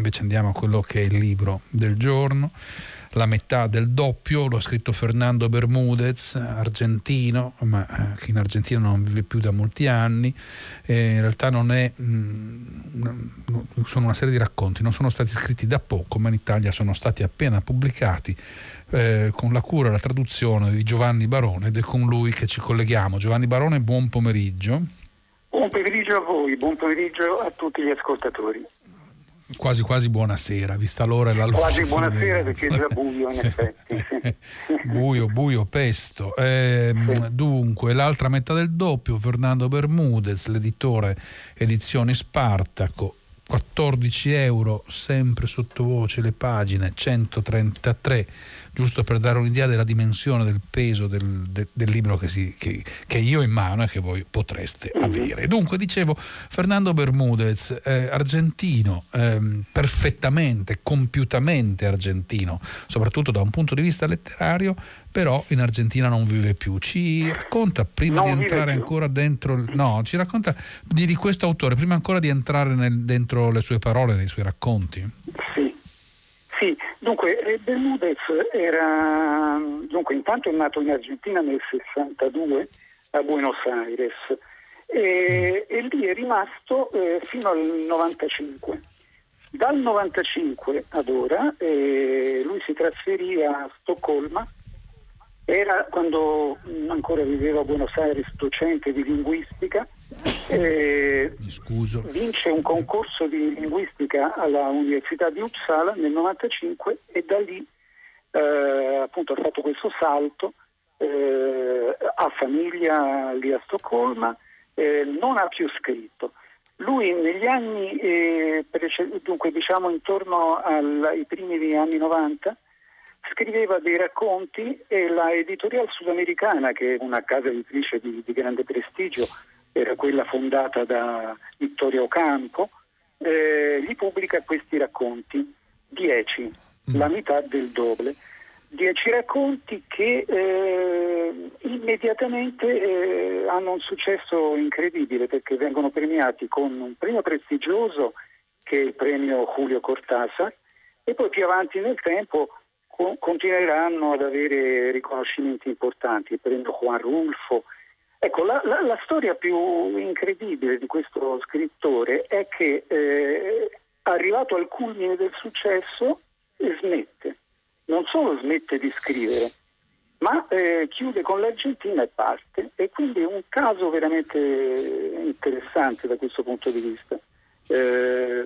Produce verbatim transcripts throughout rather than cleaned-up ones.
invece andiamo a quello che è il libro del giorno. La metà del doppio, lo ha scritto Fernando Bermúdez, argentino, ma che in Argentina non vive più da molti anni. Eh, in realtà non è, mh, sono una serie di racconti, non sono stati scritti da poco, ma in Italia sono stati appena pubblicati, eh, con la cura e la traduzione di Giovanni Barone, ed è con lui che ci colleghiamo. Giovanni Barone, buon pomeriggio. Buon pomeriggio a voi, buon pomeriggio a tutti gli ascoltatori. Quasi quasi buonasera, vista l'ora e la luce. Quasi buonasera, perché è già buio, in effetti. buio, buio, pesto. Eh, sì. Dunque, l'altra metà del doppio, Fernando Bermúdez, l'editore Edizioni Spartaco, quattordici euro, sempre sottovoce le pagine, centotrentatré, giusto per dare un'idea della dimensione del peso del, de, del libro che, si, che, che io ho in mano e che voi potreste avere. Dunque, dicevo, Fernando Bermúdez, eh, argentino, eh, perfettamente, compiutamente argentino, soprattutto da un punto di vista letterario, però in Argentina non vive più. Ci racconta, prima non di entrare ancora dentro, no, ci racconta di, di questo autore, prima ancora di entrare nel, dentro le sue parole, nei suoi racconti. Sì, sì. Dunque Bermúdez era, dunque intanto è nato in Argentina nel sessantadue a Buenos Aires e, e lì è rimasto eh, fino al novantacinque. Dal novantacinque ad ora eh, lui si trasferì a Stoccolma. Era, quando ancora viveva a Buenos Aires, docente di linguistica. Eh, Mi scuso. Vince un concorso di linguistica alla Università di Uppsala nel novantacinque e da lì eh, appunto ha fatto questo salto, eh, ha famiglia lì a Stoccolma, eh, non ha più scritto. Lui negli anni, eh, preced- dunque diciamo intorno al, ai primi anni novanta, scriveva dei racconti e la Editorial Sudamericana, che è una casa editrice di, di grande prestigio, era quella fondata da Vittorio Campo, eh, gli pubblica questi racconti, dieci, mm. la metà del doble, dieci racconti che eh, immediatamente eh, hanno un successo incredibile, perché vengono premiati con un premio prestigioso che è il premio Julio Cortázar, e poi più avanti nel tempo continueranno ad avere riconoscimenti importanti, prendo Juan Rulfo. Ecco, la, la, la storia più incredibile di questo scrittore è che eh, arrivato al culmine del successo smette, non solo smette di scrivere, ma eh, chiude con l'Argentina e parte, e quindi è un caso veramente interessante da questo punto di vista. Eh,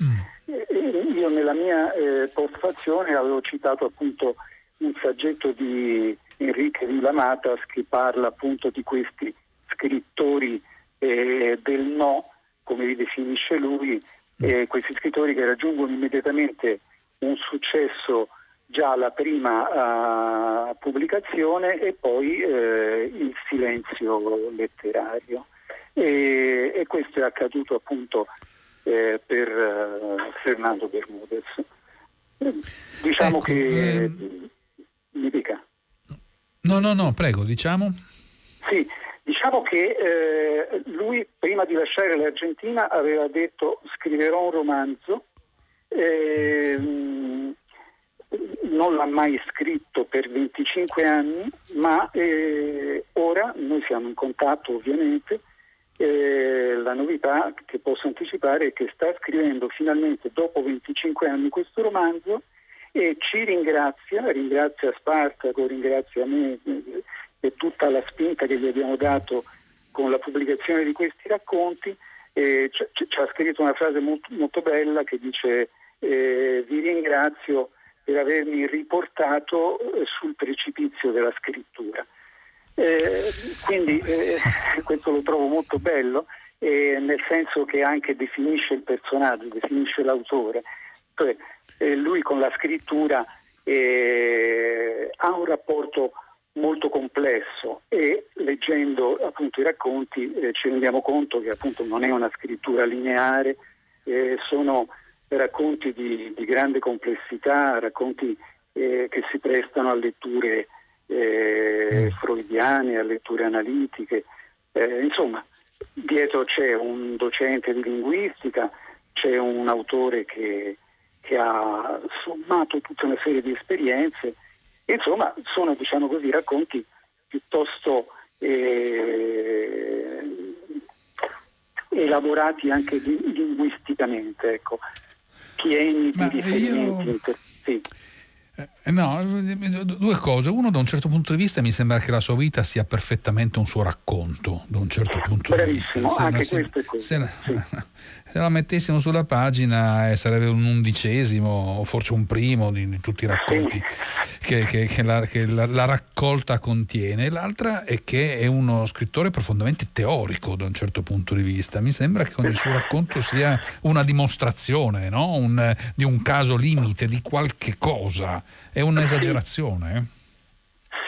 io nella mia eh, postfazione avevo citato appunto un saggetto di Enrique Vila-Matas che parla appunto di questi scrittori eh, del no, come li definisce lui, eh, questi scrittori che raggiungono immediatamente un successo già alla prima eh, pubblicazione e poi eh, il silenzio letterario, e, e questo è accaduto appunto Eh, per eh, Fernando Bermúdez. Eh, diciamo ecco, che eh, mi dica. No, no, no, prego, diciamo. Sì, diciamo che eh, lui prima di lasciare l'Argentina aveva detto: scriverò un romanzo. Eh, non l'ha mai scritto per venticinque anni, ma eh, ora noi siamo in contatto, ovviamente. Eh, la novità che posso anticipare è che sta scrivendo finalmente dopo venticinque anni questo romanzo e ci ringrazia, ringrazia Spartaco, ringrazia me e tutta la spinta che gli abbiamo dato con la pubblicazione di questi racconti. Eh, ci, ci ha scritto una frase molto, molto bella che dice eh, vi ringrazio per avermi riportato sul precipizio della scrittura. Eh, quindi eh, questo lo trovo molto bello, eh, nel senso che anche definisce il personaggio, definisce l'autore, cioè, eh, lui con la scrittura eh, ha un rapporto molto complesso e leggendo appunto i racconti eh, ci rendiamo conto che appunto non è una scrittura lineare, eh, sono racconti di, di grande complessità, racconti eh, che si prestano a letture Eh, freudiane, a letture analitiche, eh, insomma dietro c'è un docente di linguistica, c'è un autore che che ha sommato tutta una serie di esperienze. Insomma, sono, diciamo così, racconti piuttosto eh, elaborati anche linguisticamente, ecco, pieni Ma di riferimenti. Io... Sì. Eh, no, due cose. Uno, da un certo punto di vista mi sembra che la sua vita sia perfettamente un suo racconto, da un certo punto Bravissimo, di vista. Anche se, questo è questo. Se, la, sì. se la mettessimo sulla pagina eh, sarebbe un undicesimo o forse un primo di, di tutti i racconti sì. che, che, che, la, che la, la raccolta contiene. L'altra è che è uno scrittore profondamente teorico, da un certo punto di vista. Mi sembra che con il suo racconto sia una dimostrazione, no? un, di un caso limite, di qualche cosa. È un'esagerazione?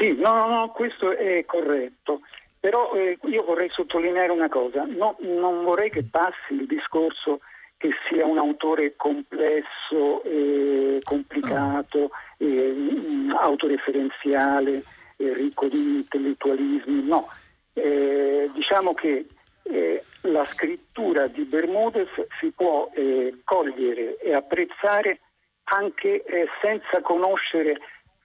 Sì, no, no, no, questo è corretto, però eh, io vorrei sottolineare una cosa, no, non vorrei che passi il discorso che sia un autore complesso, eh, complicato, eh, autoreferenziale, eh, ricco di intellettualismi, no, eh, diciamo che eh, la scrittura di Bermúdez si può eh, cogliere e apprezzare anche eh, senza conoscere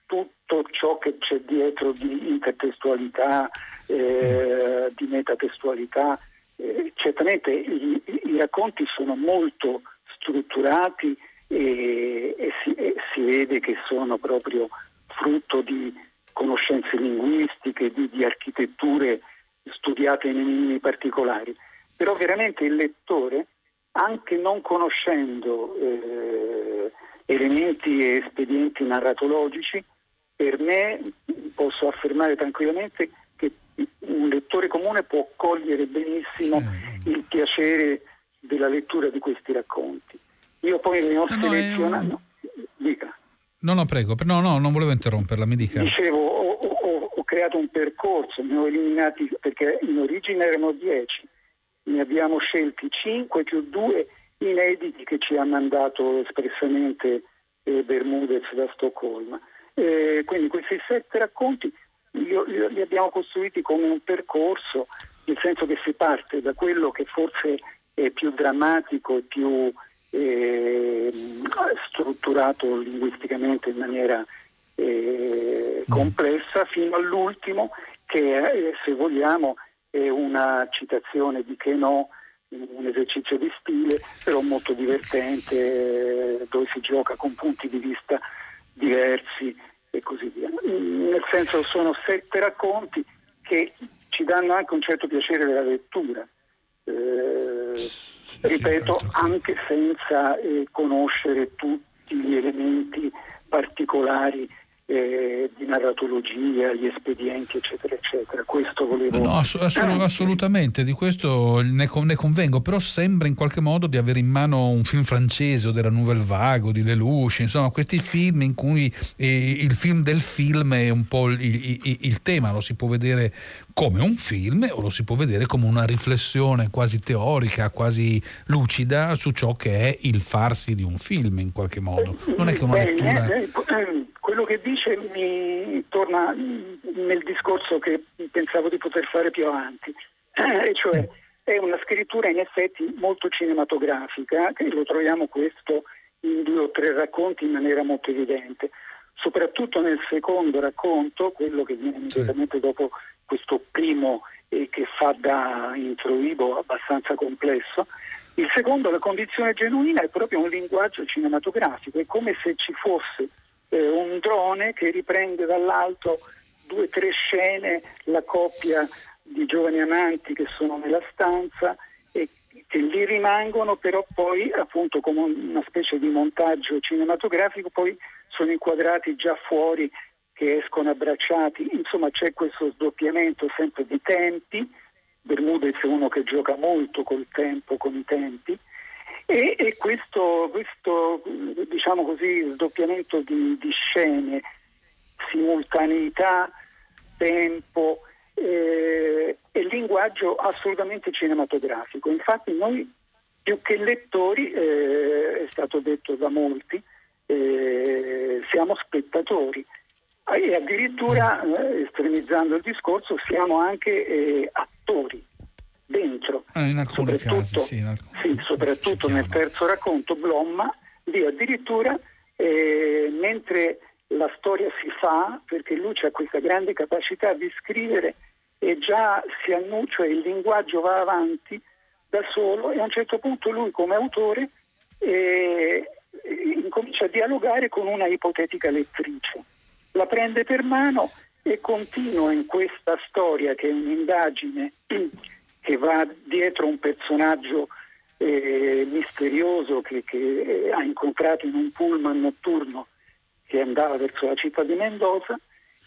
tutto ciò che c'è dietro di intertestualità, eh, di metatestualità. Eh, certamente i, i racconti sono molto strutturati e, e, si, e si vede che sono proprio frutto di conoscenze linguistiche, di, di architetture studiate nei minimi particolari. Però veramente il lettore, anche non conoscendo eh, elementi e espedienti narratologici, per me posso affermare tranquillamente che un lettore comune può cogliere benissimo sì. il piacere della lettura di questi racconti. Io poi ne ho no, selezionato... No, io... Dica. No, no, prego. No, no, non volevo interromperla, mi dica. Dicevo, ho, ho, ho creato un percorso, ne ho eliminati, perché in origine erano dieci, ne abbiamo scelti cinque più due... inediti che ci ha mandato espressamente eh, Bermúdez da Stoccolma. Eh, quindi questi sette racconti io, io, li abbiamo costruiti come un percorso, nel senso che si parte da quello che forse è più drammatico e più eh, strutturato linguisticamente in maniera eh, complessa, fino all'ultimo che eh, se vogliamo è una citazione di Queneau, un esercizio di stile però molto divertente, dove si gioca con punti di vista diversi e così via. Nel senso, sono sette racconti che ci danno anche un certo piacere della lettura, eh, ripeto, anche senza eh, conoscere tutti gli elementi particolari Eh, di narratologia, gli espedienti, eccetera, eccetera. Questo volevo... No, ass- ass- assolutamente, di questo ne, con- ne convengo, però sembra in qualche modo di avere in mano un film francese o della Nouvelle Vague o di Lelouch, insomma, questi film in cui eh, il film del film è un po' il, il, il tema, lo si può vedere come un film o lo si può vedere come una riflessione quasi teorica, quasi lucida su ciò che è il farsi di un film, in qualche modo. Non è che una lettura... Quello che dice mi torna nel discorso che pensavo di poter fare più avanti, e cioè è una scrittura in effetti molto cinematografica, che lo troviamo questo in due o tre racconti in maniera molto evidente, soprattutto nel secondo racconto, quello che viene immediatamente dopo questo primo e eh, che fa da introibo abbastanza complesso. Il secondo, La condizione genuina, è proprio un linguaggio cinematografico, è come se ci fosse un drone che riprende dall'alto due o tre scene, la coppia di giovani amanti che sono nella stanza e che lì rimangono, però poi appunto come una specie di montaggio cinematografico poi sono inquadrati già fuori che escono abbracciati. Insomma, c'è questo sdoppiamento sempre di tempi. Bermúdez è uno che gioca molto col tempo, con i tempi. E, e questo, questo, diciamo così, sdoppiamento di, di scene, simultaneità, tempo eh, e linguaggio assolutamente cinematografico. Infatti noi, più che lettori, eh, è stato detto da molti, eh, siamo spettatori e addirittura, eh, estremizzando il discorso, siamo anche eh, attori. Dentro, ah, in alcuni soprattutto, casi, sì, in alcuni, sì, soprattutto nel terzo racconto Blomma Dio, addirittura eh, mentre la storia si fa, perché lui ha questa grande capacità di scrivere e già si annuncia, il linguaggio va avanti da solo, e a un certo punto lui come autore eh, incomincia a dialogare con una ipotetica lettrice, la prende per mano e continua in questa storia che è un'indagine che va dietro un personaggio eh, misterioso che, che ha incontrato in un pullman notturno che andava verso la città di Mendoza,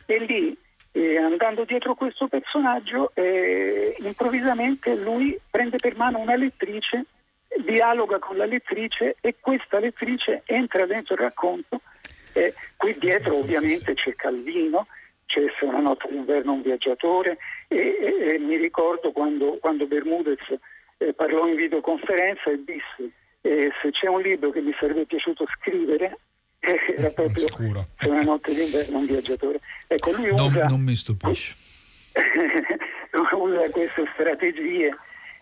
e lì eh, andando dietro questo personaggio eh, improvvisamente lui prende per mano una lettrice, dialoga con la lettrice e questa lettrice entra dentro il racconto. Eh, qui dietro ovviamente c'è Calvino, c'è Se una notte d'inverno un viaggiatore, e, e, e mi ricordo quando, quando Bermúdez eh, parlò in videoconferenza e disse eh, se c'è un libro che mi sarebbe piaciuto scrivere era proprio sicuro. Se una notte d'inverno un viaggiatore. Ecco, lui non, usa, non mi stupisce. Usa queste strategie,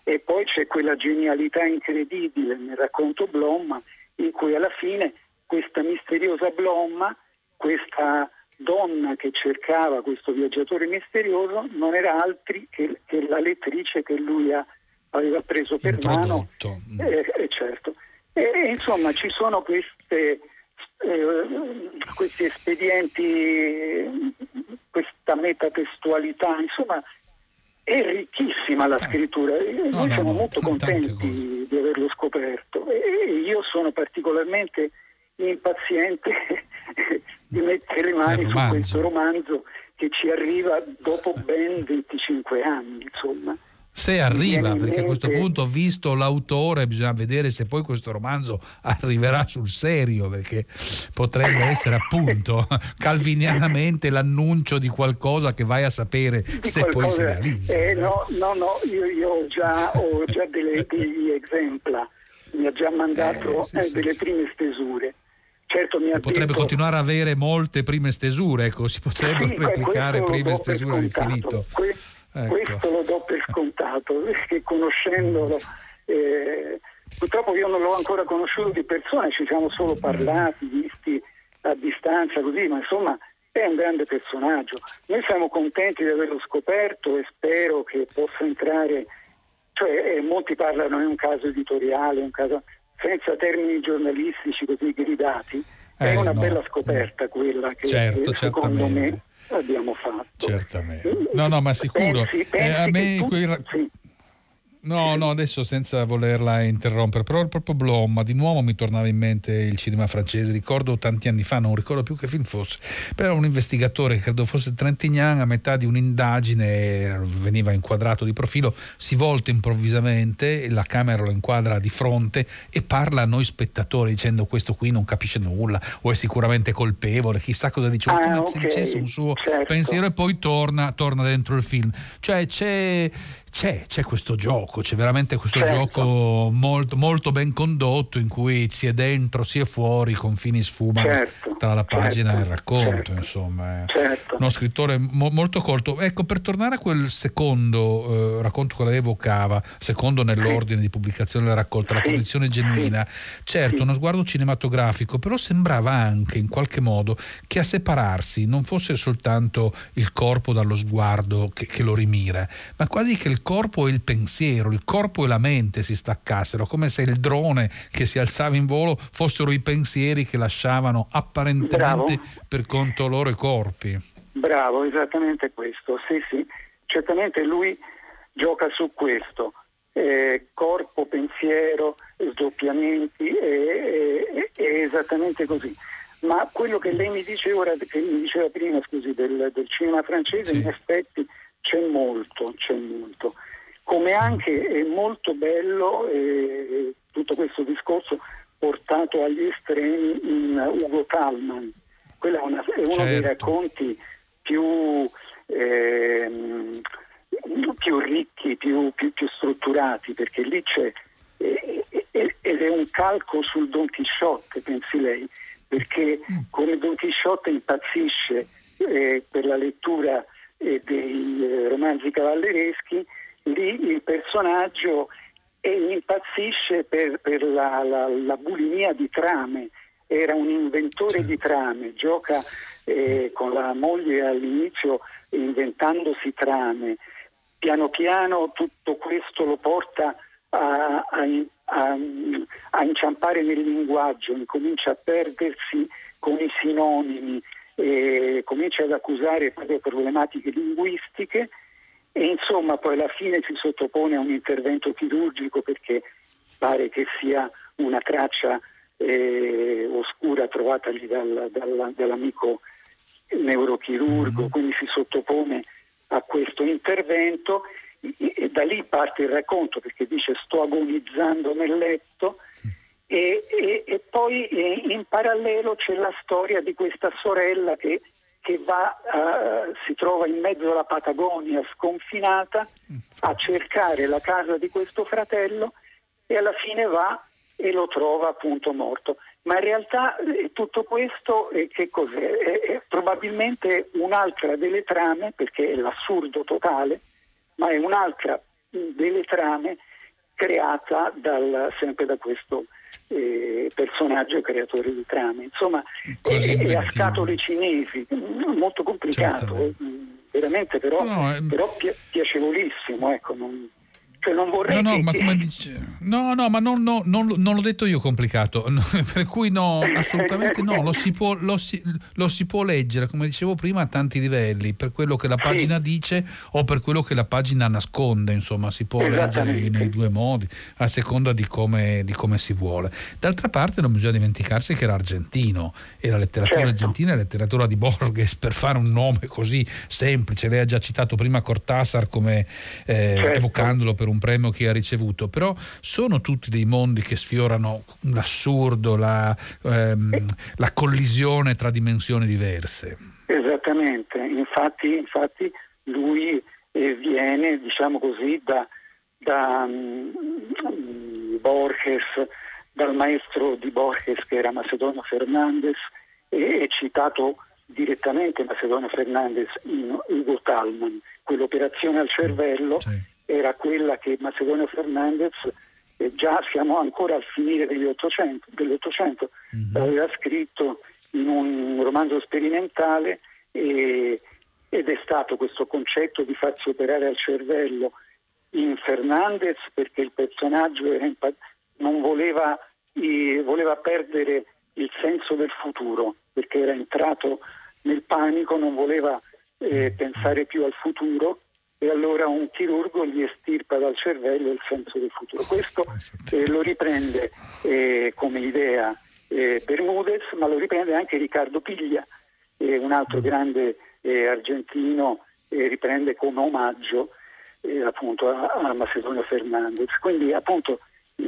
e poi c'è quella genialità incredibile nel racconto Blomma, in cui alla fine questa misteriosa Blomma, questa donna che cercava questo viaggiatore misterioso, non era altri che, che la lettrice che lui ha, aveva preso per mano. Eh, eh, certo. E, e insomma ci sono queste eh, questi espedienti, questa metatestualità, insomma è ricchissima la scrittura. Noi no, siamo no, molto contenti di averlo scoperto, e io sono particolarmente impaziente di mettere le mani su questo romanzo che ci arriva dopo ben venticinque anni, insomma. Se arriva, perché a questo punto, visto l'autore, bisogna vedere se poi questo romanzo arriverà sul serio, perché potrebbe essere appunto calvinianamente l'annuncio di qualcosa che vai a sapere di se qualcosa, poi si realizza. Eh, no, no, no, io, io ho già, ho già delle, degli esemplari, mi ha già mandato eh, sì, eh, sì, delle sì. prime stesure. Certo, mi ha potrebbe detto, continuare a avere molte prime stesure, ecco, si potrebbero sì, replicare prime stesure all'infinito. Ecco. Questo lo do per scontato, perché conoscendolo, eh, purtroppo io non l'ho ancora conosciuto di persona, ci siamo solo parlati, visti a distanza così, ma insomma è un grande personaggio. Noi siamo contenti di averlo scoperto e spero che possa entrare, cioè eh, molti parlano di un caso editoriale, un caso senza termini giornalistici così gridati, è eh, una no. bella scoperta quella che, certo, che secondo me abbiamo fatto. Certamente. No, no, ma sicuro. Pensi, pensi eh, a me tu... quei ra... sì. No, no, adesso senza volerla interrompere, però proprio Blomma, di nuovo mi tornava in mente il cinema francese, ricordo tanti anni fa, non ricordo più che film fosse, però un investigatore, credo fosse Trentignan, a metà di un'indagine, veniva inquadrato di profilo, si volta improvvisamente, la camera lo inquadra di fronte e parla a noi spettatori dicendo questo qui non capisce nulla, o è sicuramente colpevole, chissà cosa dice, ah, come okay, se dicesse un suo certo. pensiero, e poi torna, torna dentro il film. Cioè c'è... C'è, c'è questo gioco, c'è veramente questo certo. gioco molto, molto ben condotto, in cui si è dentro, si è fuori, i confini sfumano certo. tra la pagina certo. e il racconto, certo. insomma. Certo. Uno scrittore mo- molto colto. Ecco, per tornare a quel secondo eh, racconto che lei evocava, secondo nell'ordine di pubblicazione della raccolta, La condizione genuina, certo, uno sguardo cinematografico, però sembrava anche in qualche modo che a separarsi non fosse soltanto il corpo dallo sguardo che, che lo rimira, ma quasi che il corpo e il pensiero, il corpo e la mente si staccassero, come se il drone che si alzava in volo fossero i pensieri che lasciavano apparentemente Bravo. per conto loro i corpi. Bravo, esattamente questo, sì sì, certamente lui gioca su questo, eh, corpo, pensiero, sdoppiamenti, eh, eh, è esattamente così. Ma quello che lei mi dice ora, che mi diceva prima, scusi, del, del cinema francese, sì. in effetti c'è molto, c'è molto. Come anche è molto bello eh, tutto questo discorso portato agli estremi in Ugo Kalman. Quello è, una, è uno certo. dei racconti più, eh, più ricchi, più, più, più strutturati, perché lì c'è, eh, eh, ed è un calco sul Don Chisciotte, pensi lei, perché come Don Chisciotte impazzisce eh, per la lettura e dei romanzi cavallereschi, lì il personaggio e impazzisce per, per la, la, la bulimia di trame. Era un inventore certo. di trame, gioca eh, con la moglie all'inizio inventandosi trame. Piano piano tutto questo lo porta a, a, a, a inciampare nel linguaggio, incomincia a perdersi con i sinonimi, eh, comincia ad accusare proprio problematiche linguistiche e insomma poi alla fine si sottopone a un intervento chirurgico perché pare che sia una traccia eh, oscura trovatagli dal, dal, dall'amico neurochirurgo, mm-hmm. quindi si sottopone a questo intervento e da lì parte il racconto perché dice sto agonizzando nel letto sì. e, e, e poi in parallelo c'è la storia di questa sorella che, che va uh, si trova in mezzo alla Patagonia sconfinata a cercare la casa di questo fratello e alla fine va e lo trova appunto morto. Ma in realtà tutto questo eh, che cos'è? È, è probabilmente un'altra delle trame, perché è l'assurdo totale, ma è un'altra delle trame creata dal, sempre da questo eh, personaggio creatore di trame. Insomma, è, è a scatole cinesi, molto complicato, certo. veramente però, no, è... però pi- piacevolissimo, ecco. Non... Cioè non vorrei no no che... ma come dice no no ma non, no, non, non l'ho detto io complicato no, per cui no assolutamente no lo si può lo si, lo si può leggere come dicevo prima a tanti livelli per quello che la pagina sì. dice o per quello che la pagina nasconde, insomma si può leggere nei due modi a seconda di come di come si vuole. D'altra parte non bisogna dimenticarsi che era argentino e la letteratura certo. argentina è letteratura di Borges, per fare un nome così semplice. Lei ha già citato prima Cortázar come eh, certo. evocandolo per un un premio che ha ricevuto, però sono tutti dei mondi che sfiorano l'assurdo, la, ehm, la collisione tra dimensioni diverse. Esattamente, infatti, infatti lui eh, viene, diciamo così, da, da um, Borges, dal maestro di Borges che era Macedonio Fernandez, e è citato direttamente Macedonio Fernandez in Ugo Thalmann, quell'operazione al cervello. Sì. Era quella che Macedonio Fernandez, eh, già siamo ancora al finire degli ottocento, dell'Ottocento, mm-hmm. aveva scritto in un romanzo sperimentale e, ed è stato questo concetto di farsi operare al cervello in Fernandez perché il personaggio era in, non voleva, eh, voleva perdere il senso del futuro perché era entrato nel panico, non voleva eh, pensare più al futuro. E allora un chirurgo gli estirpa dal cervello il senso del futuro. Questo eh, lo riprende eh, come idea eh, Bermúdez, ma lo riprende anche Ricardo Piglia, eh, un altro grande eh, argentino, eh, riprende come omaggio eh, appunto a, a Macedonio Fernandez. Quindi appunto in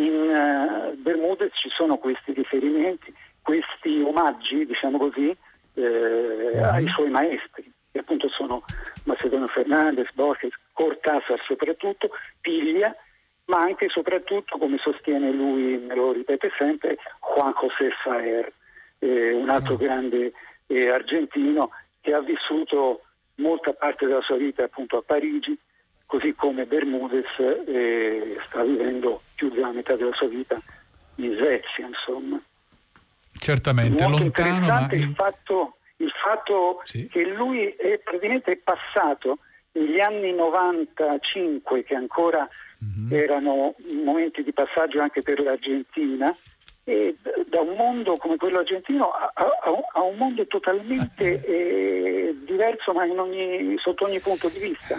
uh, Bermúdez ci sono questi riferimenti, questi omaggi, diciamo così, eh, ai suoi maestri. Che appunto sono Macedonio Fernandez, Borges, Cortázar soprattutto, Piglia, ma anche e soprattutto, come sostiene lui, me lo ripete sempre, Juan José Saer, eh, un altro grande eh, argentino che ha vissuto molta parte della sua vita appunto a Parigi, così come Bermúdez eh, sta vivendo più della metà della sua vita in Svezia, insomma. Certamente, molto lontano, interessante ma... il fatto... Il fatto sì. che lui è praticamente passato negli anni novantacinque, che ancora mm-hmm. erano momenti di passaggio anche per l'Argentina, e da un mondo come quello argentino a, a, a un mondo totalmente eh, diverso, ma in ogni, sotto ogni punto di vista.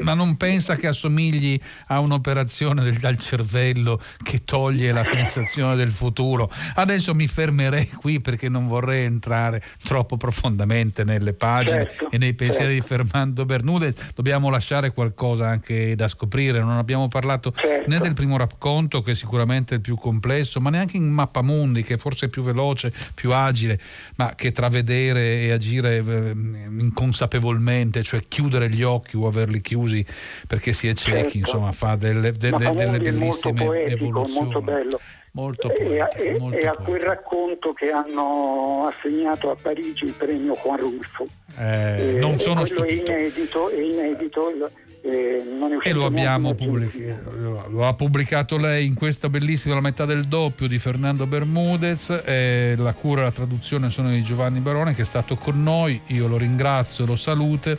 Ma non pensa che assomigli a un'operazione del, dal cervello che toglie la sensazione del futuro? Adesso mi fermerei qui perché non vorrei entrare troppo profondamente nelle pagine certo, e nei pensieri certo. di Fernando Bermúdez. Dobbiamo lasciare qualcosa anche da scoprire. Non abbiamo parlato certo. né del primo racconto, che è sicuramente il più complesso, ma neanche in Mappamundi, che è forse è più veloce, più agile, ma che tra vedere e agire eh, inconsapevolmente, cioè chiudere gli occhi o averli chiusi perché si è ciechi, certo. insomma fa delle, de, de, delle bellissime evoluzioni. Molto poetico, molto bello. molto poetico, e, molto e a quel racconto che hanno assegnato a Parigi il premio Juan Rulfo. Eh, eh, non sono stupito. È inedito, è inedito eh, non è uscito. E lo abbiamo pubblicato, lo ha pubblicato lei in questa bellissima La metà del doppio di Fernando Bermúdez, eh, la cura e la traduzione sono di Giovanni Barone, che è stato con noi. Io lo ringrazio, lo salute.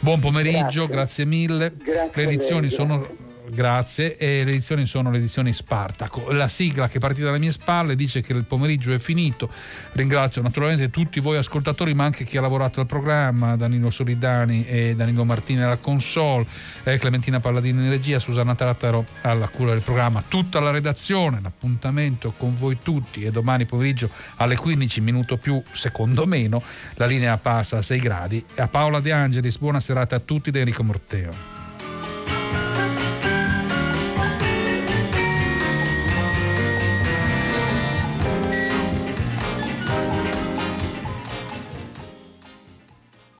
Buon pomeriggio, grazie, grazie mille. Grazie, le edizioni sono... Grazie, e le edizioni sono le edizioni Spartaco. La sigla che è partita dalle mie spalle dice che il pomeriggio è finito. Ringrazio naturalmente tutti voi ascoltatori, ma anche chi ha lavorato al programma, Danilo Solidani e Danilo Martini alla console, eh, Clementina Palladini in regia, Susanna Tattaro alla cura del programma, tutta la redazione. L'appuntamento con voi tutti è domani pomeriggio alle quindici, minuto più secondo meno, la linea passa a sei gradi. E a Paola De Angelis, buona serata a tutti da Enrico Morteo.